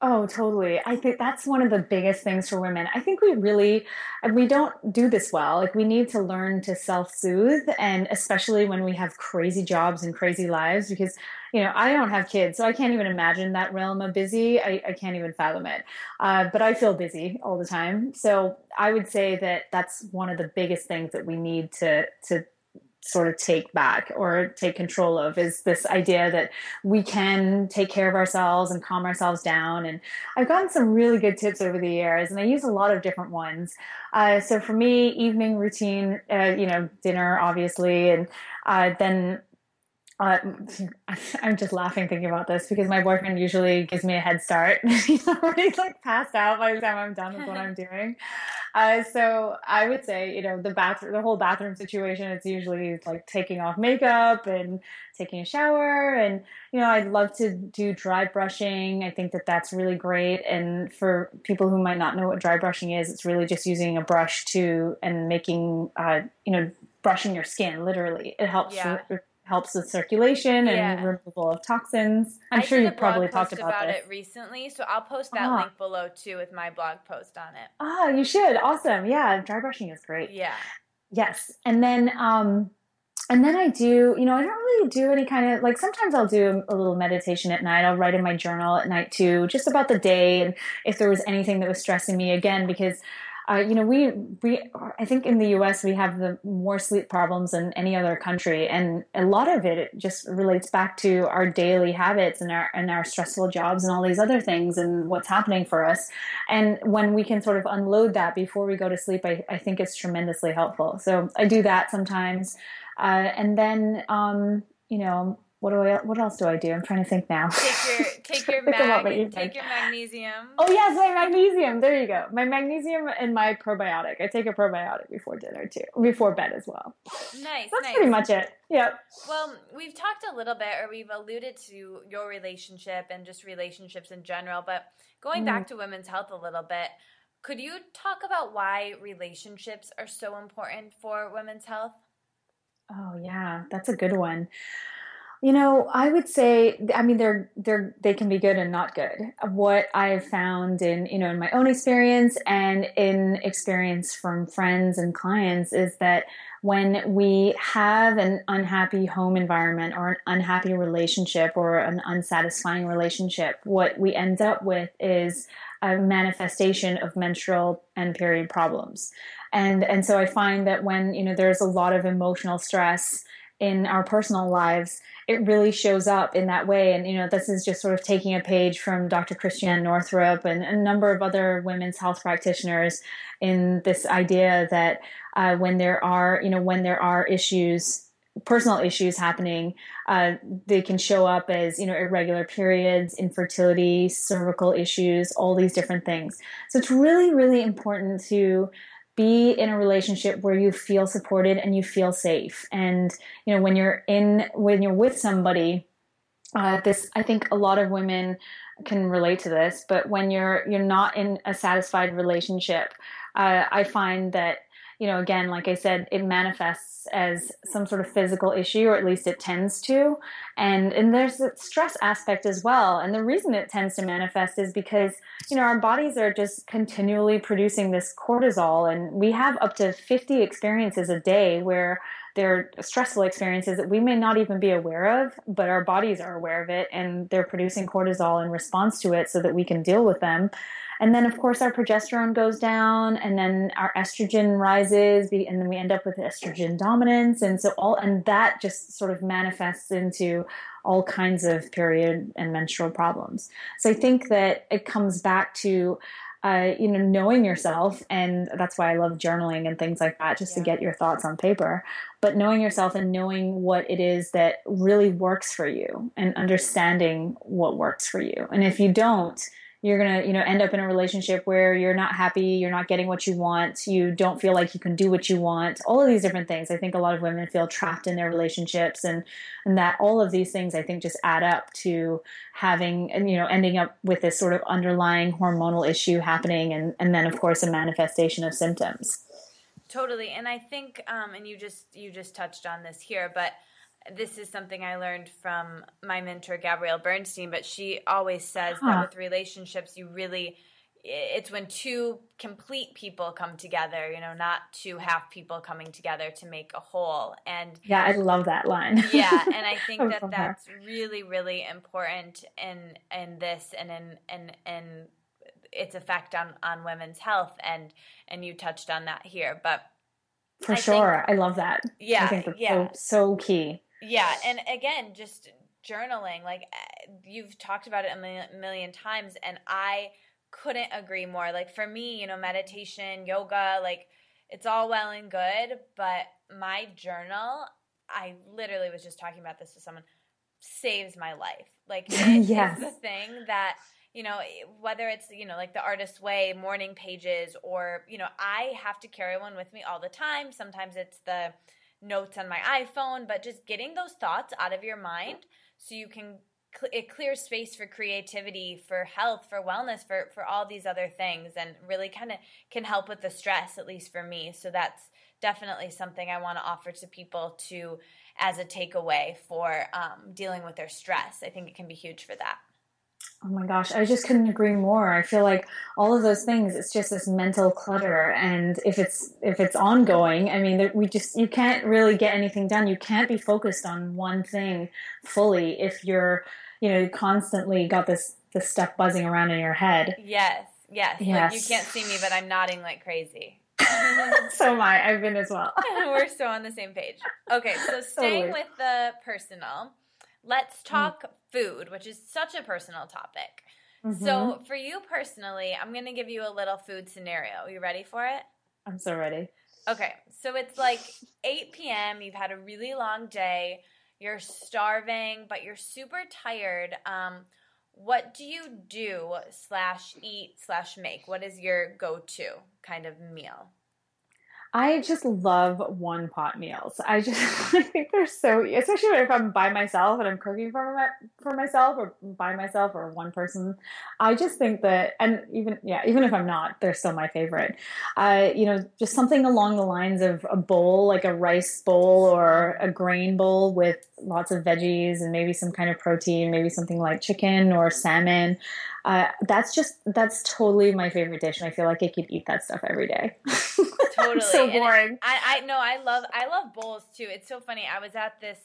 Oh, totally. I think that's one of the biggest things for women. I think we don't do this well. Like, we need to learn to self-soothe, and especially when we have crazy jobs and crazy lives, because, you know, I don't have kids, so I can't even imagine that realm of busy. I can't even fathom it. But I feel busy all the time. So I would say that that's one of the biggest things that we need to sort of take back or take control of, is this idea that we can take care of ourselves and calm ourselves down. And I've gotten some really good tips over the years, and I use a lot of different ones. So for me, evening routine, dinner, obviously, and then I'm just laughing thinking about this because my boyfriend usually gives me a head start. He's already like passed out by the time I'm done with what I'm doing. So I would say, the whole bathroom situation, it's usually like taking off makeup and taking a shower. And, I'd love to do dry brushing. I think that that's really great. And for people who might not know what dry brushing is, it's really just using a brush and making, brushing your skin, literally. It helps. Yeah. Helps with circulation and removal of toxins. I'm sure you've probably talked about it recently, so I'll post that link below too with my blog post on it. Oh, you should. Awesome. Yeah, dry brushing is great. Yeah. Yes. And then I do, I don't really do any kind of, like, sometimes I'll do a little meditation at night. I'll write in my journal at night too, just about the day and if there was anything that was stressing me, again, because I think in the U.S. we have the more sleep problems than any other country, and a lot of it just relates back to our daily habits and our stressful jobs and all these other things and what's happening for us. And when we can sort of unload that before we go to sleep, I think it's tremendously helpful. So I do that sometimes, and then what else do I do? I'm trying to think now. Take your magnesium. Oh, yes, my magnesium. There you go. My magnesium and my probiotic. I take a probiotic before dinner too, before bed as well. Nice. That's pretty much it. Yep. Well, we've talked a little bit, or we've alluded to your relationship and just relationships in general, but going back to women's health a little bit, could you talk about why relationships are so important for women's health? Oh, yeah. That's a good one. I would say, they can be good and not good. What I've found in my own experience and in experience from friends and clients is that when we have an unhappy home environment or an unhappy relationship or an unsatisfying relationship, what we end up with is a manifestation of menstrual and period problems. And so I find that when, there's a lot of emotional stress in our personal lives, it really shows up in that way. And, this is just sort of taking a page from Dr. Christiane Northrop and a number of other women's health practitioners in this idea that when there are issues, personal issues happening, they can show up as, irregular periods, infertility, cervical issues, all these different things. So it's really, really important to be in a relationship where you feel supported and you feel safe. And, when you're with somebody, I think a lot of women can relate to this, but when you're not in a satisfied relationship, I find that, again, like I said, it manifests as some sort of physical issue, or at least it tends to. And there's the stress aspect as well. And the reason it tends to manifest is because, our bodies are just continually producing this cortisol, and we have up to 50 experiences a day where they're stressful experiences that we may not even be aware of, but our bodies are aware of it, and they're producing cortisol in response to it so that we can deal with them. And then, of course, our progesterone goes down, and then our estrogen rises, and then we end up with estrogen dominance. And so and that just sort of manifests into all kinds of period and menstrual problems. So I think that it comes back to knowing yourself, and that's why I love journaling and things like that, just to get your thoughts on paper, but knowing yourself and knowing what it is that really works for you and understanding what works for you. And if you don't, you're going to, end up in a relationship where you're not happy, you're not getting what you want, you don't feel like you can do what you want, all of these different things. I think a lot of women feel trapped in their relationships, and that all of these things, I think, just add up to having, ending up with this sort of underlying hormonal issue happening. And then, of course, a manifestation of symptoms. Totally. And I think, and you just touched on this here, but this is something I learned from my mentor, Gabrielle Bernstein, but she always says that with relationships, it's when two complete people come together, not two half people coming together to make a whole. And yeah, I love that line. Yeah. And I think that's really, really important in this and in its effect on women's health. And you touched on that here, but for sure. I love that. Yeah. I think that's so key. Yeah. And again, just journaling, like you've talked about it a million times, and I couldn't agree more. Like for me, meditation, yoga, like it's all well and good, but my journal, I literally was just talking about this with someone, saves my life. Like it's the thing that, whether it's, like the Artist's Way morning pages or, I have to carry one with me all the time. Sometimes it's the notes on my iPhone, but just getting those thoughts out of your mind so you can it clears space for creativity, for health, for wellness, for all these other things, and really kind of can help with the stress, at least for me. So that's definitely something I want to offer to people as a takeaway for dealing with their stress. I think it can be huge for that. Oh my gosh, I just couldn't agree more. I feel like all of those things, it's just this mental clutter. And if it's ongoing, I mean, you can't really get anything done. You can't be focused on one thing fully if you're, constantly got this stuff buzzing around in your head. Yes. Like you can't see me, but I'm nodding like crazy. So am I. I've been as well. We're so on the same page. Okay, so staying with the personal, let's talk food, which is such a personal topic. Mm-hmm. So for you personally, I'm going to give you a little food scenario. Are you ready for it? I'm so ready. Okay. So it's like 8 p.m. You've had a really long day. You're starving, but you're super tired. What do you do /eat/make? What is your go-to kind of meal? I just love one pot meals. I think they're so, especially if I'm by myself and I'm cooking for myself or by myself or one person. I just think that, and even if I'm not, they're still my favorite. Just something along the lines of a bowl, like a rice bowl or a grain bowl with lots of veggies and maybe some kind of protein, maybe something like chicken or salmon. That's totally my favorite dish. And I feel like I could eat that stuff every day. Totally. So boring. I love bowls too. It's so funny. I was at this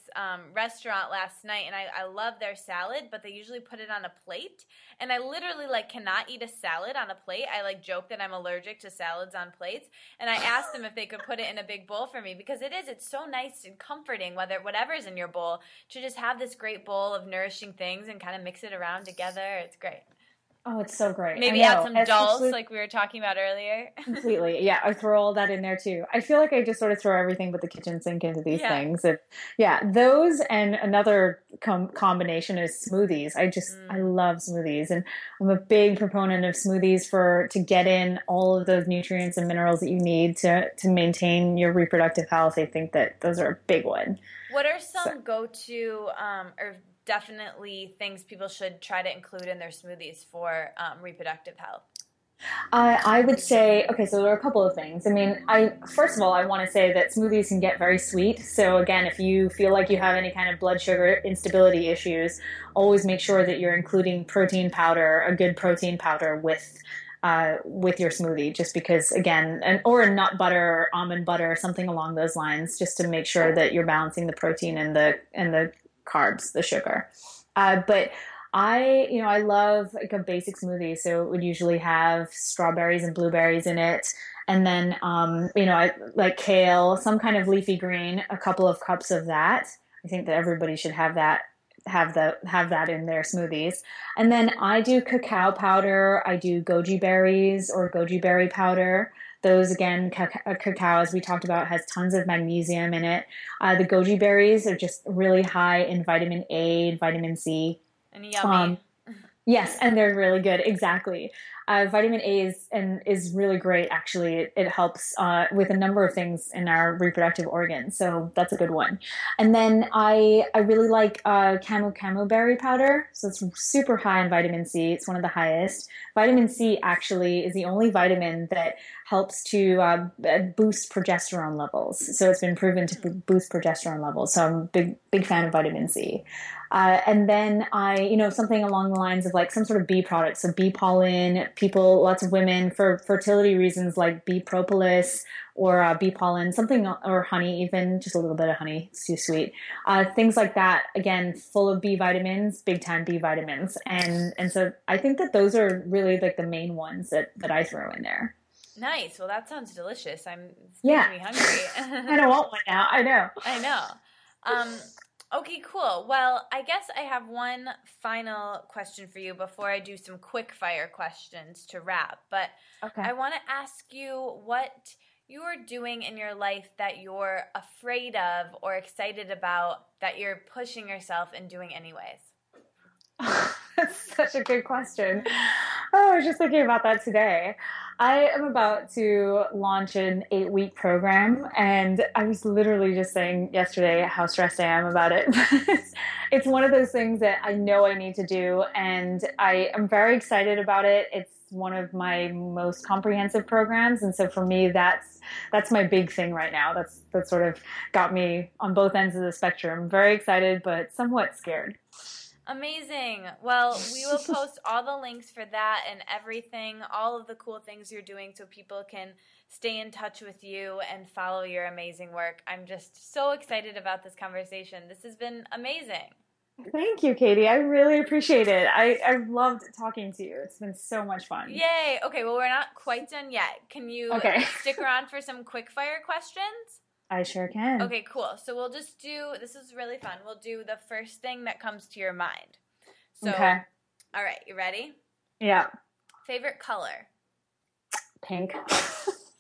restaurant last night, and I love their salad, but they usually put it on a plate. And I literally cannot eat a salad on a plate. I joke that I'm allergic to salads on plates. And I asked them if they could put it in a big bowl for me, because it's so nice and comforting, whatever's in your bowl, to just have this great bowl of nourishing things and kind of mix it around together. It's great. Oh, it's so great. Maybe add some dulse like we were talking about earlier. Completely. Yeah. I throw all that in there too. I feel like I just sort of throw everything but the kitchen sink into these things. And those, and another combination is smoothies. I love smoothies, and I'm a big proponent of smoothies to get in all of those nutrients and minerals that you need to maintain your reproductive health. I think that those are a big one. What are some go-to or definitely things people should try to include in their smoothies for reproductive health? I would say, okay, so there are a couple of things. I mean, first of all, I want to say that smoothies can get very sweet. So again, if you feel like you have any kind of blood sugar instability issues, always make sure that you're including a good protein powder with your smoothie, just because, again, or nut butter or almond butter or something along those lines, just to make sure that you're balancing the protein and the carbs, the sugar. But I love a basic smoothie. So it would usually have strawberries and blueberries in it. And then, I like kale, some kind of leafy green, a couple of cups of that. I think that everybody should have that have that in their smoothies. And then I do cacao powder. I do goji berries or goji berry powder. Those, again, cacao, as we talked about, has tons of magnesium in it. The goji berries are just really high in vitamin A and vitamin C. And yummy. Yes, and they're really good. Exactly. Vitamin A is really great, actually. It helps with a number of things in our reproductive organs, so that's a good one. And then I really like camu berry powder, so it's super high in vitamin C. It's one of the highest. Vitamin C, actually, is the only vitamin that helps to boost progesterone levels, so it's been proven to boost progesterone levels, so I'm a big fan of vitamin C. And then something along the lines of like some sort of bee products, so bee pollen. People, lots of women, for fertility reasons, like bee propolis or bee pollen, something, or honey, even just a little bit of honey. It's too sweet. Things like that, again, full of B vitamins, big time B vitamins. And so I think that those are really like the main ones that I throw in there. Nice. Well, that sounds delicious. Making me hungry. I don't want one now. I know. Okay, cool. Well, I guess I have one final question for you before I do some quick fire questions to wrap. But okay. I want to ask you what you're doing in your life that you're afraid of or excited about that you're pushing yourself and doing anyways. Oh, that's such a good question. Oh, I was just thinking about that today. I am about to launch an 8-week program, and I was literally just saying yesterday how stressed I am about it. It's one of those things that I know I need to do, and I am very excited about it. It's one of my most comprehensive programs, and so for me, that's my big thing right now. That sort of got me on both ends of the spectrum. Very excited, but somewhat scared. Amazing. Well, we will post all the links for that and everything, all of the cool things you're doing, so people can stay in touch with you and follow your amazing work. I'm just so excited about this conversation. This has been amazing. Thank you, Katie. I really appreciate it. I loved talking to you. It's been so much fun. Yay. Okay, well, we're not quite done yet. Can you stick around for some quick fire questions? I sure can. Okay, cool. So we'll just do, this is really fun. We'll do the first thing that comes to your mind. So, okay. All right, you ready? Yeah. Favorite color? Pink.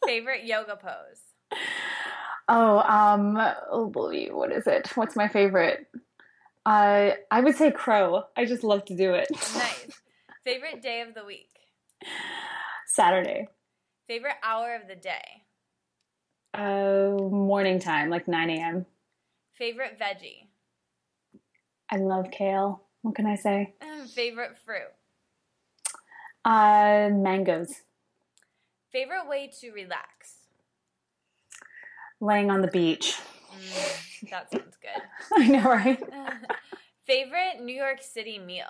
Favorite yoga pose? What is it? What's my favorite? I would say crow. I just love to do it. Nice. Favorite day of the week? Saturday. Favorite hour of the day? Morning time, like 9 a.m. Favorite veggie? I love kale. What can I say? Favorite fruit? Mangoes. Favorite way to relax? Laying on the beach. That sounds good. I know, right? Favorite New York City meal?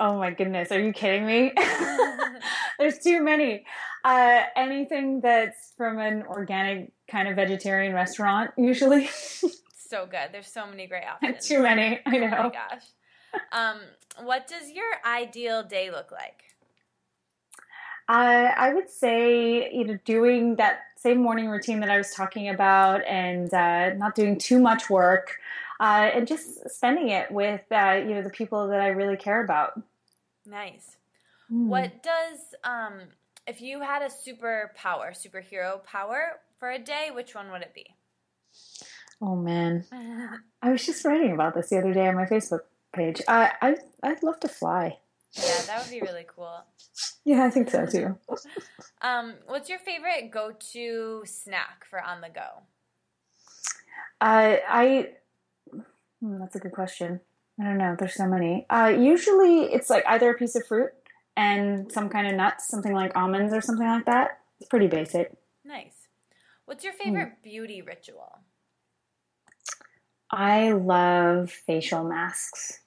Oh my goodness, are you kidding me? There's too many. Anything that's from an organic kind of vegetarian restaurant, usually. So good. There's so many great options. Too many. I know. Oh my gosh. What does your ideal day look like? I would say doing that same morning routine that I was talking about, and not doing too much work. And just spending it with, the people that I really care about. Nice. Mm. What does, if you had a superhero power for a day, which one would it be? Oh, man. I was just writing about this the other day on my Facebook page. I'd love to fly. Yeah, that would be really cool. Yeah, I think so, too. What's your favorite go-to snack for on the go? That's a good question. I don't know. There's so many. Usually it's like either a piece of fruit and some kind of nuts, something like almonds or something like that. It's pretty basic. Nice. What's your favorite beauty ritual? I love facial masks.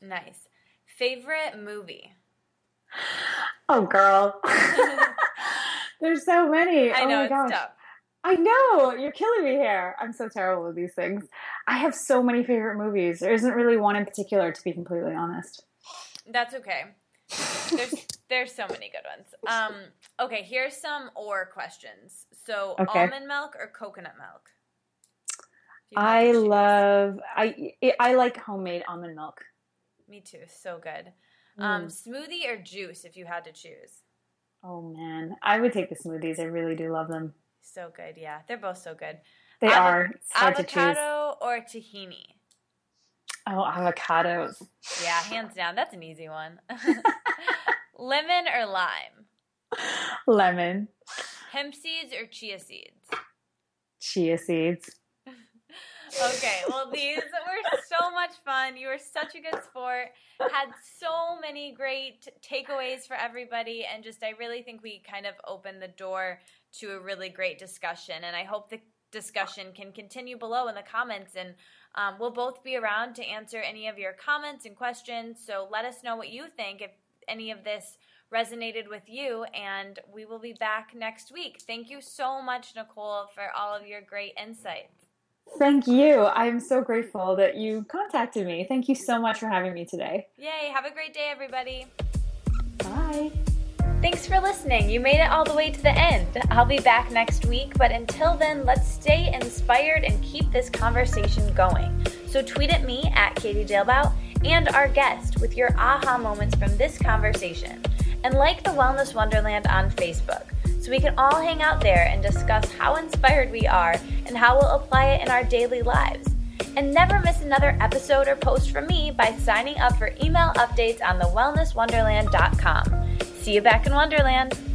Nice. Favorite movie? Oh, girl. There's so many. I know, my gosh. It's tough. I know, you're killing me here. I'm so terrible with these things. I have so many favorite movies. There isn't really one in particular, to be completely honest. That's okay. There's so many good ones. Okay, here's some questions. So, almond milk or coconut milk? I like homemade almond milk. Me too. So good. Smoothie or juice if you had to choose? Oh, man. I would take the smoothies. I really do love them. So good. Yeah. They're both so good. They are. It's hard to choose. Avocado or tahini? Oh, avocados. Yeah, hands down. That's an easy one. Lemon or lime? Lemon. Hemp seeds or chia seeds? Chia seeds. Okay, well, these were so much fun. You were such a good sport. Had so many great takeaways for everybody. And just, I really think we kind of opened the door to a really great discussion. And I hope the discussion can continue below in the comments. And we'll both be around to answer any of your comments and questions. So let us know what you think if any of this resonated with you, and we will be back next week. Thank you so much, Nicole, for all of your great insights. Thank you. I'm so grateful that you contacted me. Thank you so much for having me today. Yay. Have a great day, everybody. Bye. Thanks for listening. You made it all the way to the end. I'll be back next week, but until then, let's stay inspired and keep this conversation going. So tweet at me at Katie Dalebout and our guest with your aha moments from this conversation. And like the Wellness Wonderland on Facebook, so we can all hang out there and discuss how inspired we are and how we'll apply it in our daily lives. And never miss another episode or post from me by signing up for email updates on thewellnesswonderland.com. See you back in Wonderland.